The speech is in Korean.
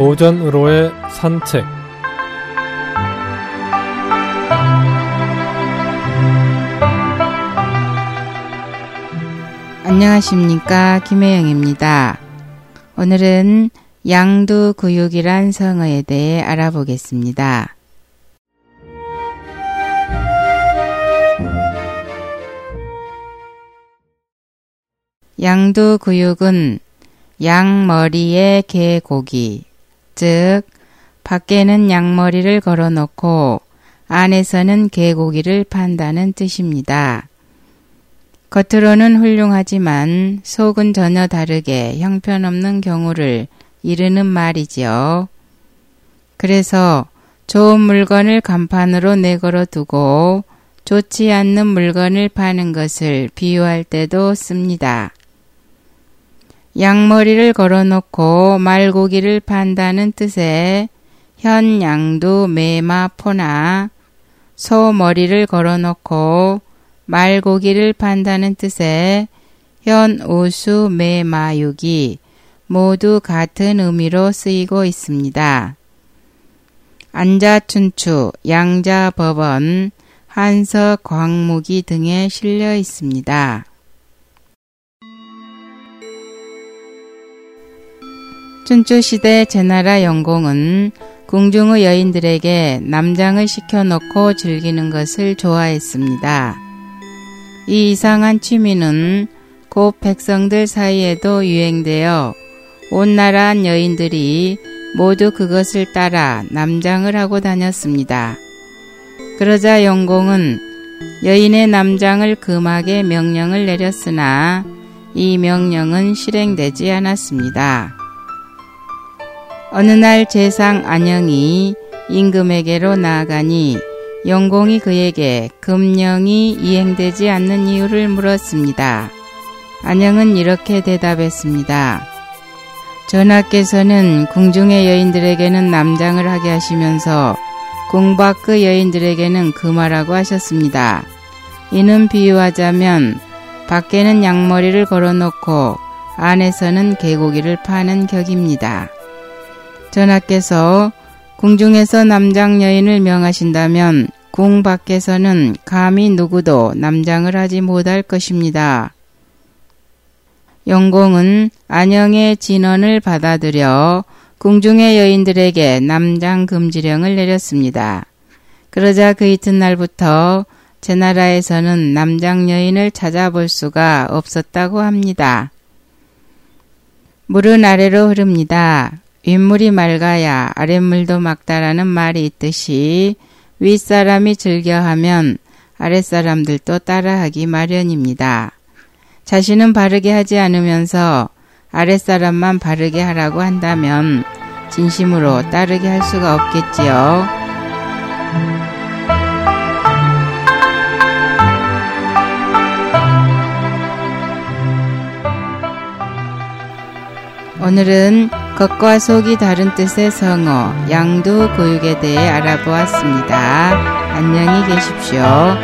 오전으로의 산책. 안녕하십니까, 김혜영입니다. 오늘은 양두구육이란 성어에 대해 알아보겠습니다. 양두구육은 양머리의 개고기, 즉 밖에는 양머리를 걸어놓고 안에서는 개고기를 판다는 뜻입니다. 겉으로는 훌륭하지만 속은 전혀 다르게 형편없는 경우를 이르는 말이지요. 그래서 좋은 물건을 간판으로 내걸어 두고 좋지 않는 물건을 파는 것을 비유할 때도 씁니다. 양머리를 걸어놓고 말고기를 판다는 뜻의 현 양두 매마포나 소머리를 걸어놓고 말고기를 판다는 뜻의 현 우수 매마육이 모두 같은 의미로 쓰이고 있습니다. 안자춘추, 양자법언, 한서광무기 등에 실려 있습니다. 춘추시대 제나라 영공은 궁중의 여인들에게 남장을 시켜놓고 즐기는 것을 좋아했습니다. 이 이상한 취미는 곧 백성들 사이에도 유행되어 온 나라 여인들이 모두 그것을 따라 남장을 하고 다녔습니다. 그러자 영공은 여인의 남장을 금하게 명령을 내렸으나 이 명령은 실행되지 않았습니다. 어느 날 제상 안영이 임금에게로 나아가니 영공이 그에게 금령이 이행되지 않는 이유를 물었습니다. 안영은 이렇게 대답했습니다. 전하께서는 궁중의 여인들에게는 남장을 하게 하시면서 궁 밖의 여인들에게는 금하라고 하셨습니다. 이는 비유하자면 밖에는 양머리를 걸어놓고 안에서는 개고기를 파는 격입니다. 전하께서 궁중에서 남장 여인을 명하신다면 궁 밖에서는 감히 누구도 남장을 하지 못할 것입니다. 영공은 안영의 진언을 받아들여 궁중의 여인들에게 남장 금지령을 내렸습니다. 그러자 그 이튿날부터 제나라에서는 남장 여인을 찾아볼 수가 없었다고 합니다. 물은 아래로 흐릅니다. 윗물이 맑아야 아랫물도 맑다라는 말이 있듯이 윗사람이 즐겨하면 아랫사람들도 따라하기 마련입니다. 자신은 바르게 하지 않으면서 아랫사람만 바르게 하라고 한다면 진심으로 따르게 할 수가 없겠지요. 오늘은 겉과 속이 다른 뜻의 성어 양두구육에 대해 알아보았습니다. 안녕히 계십시오.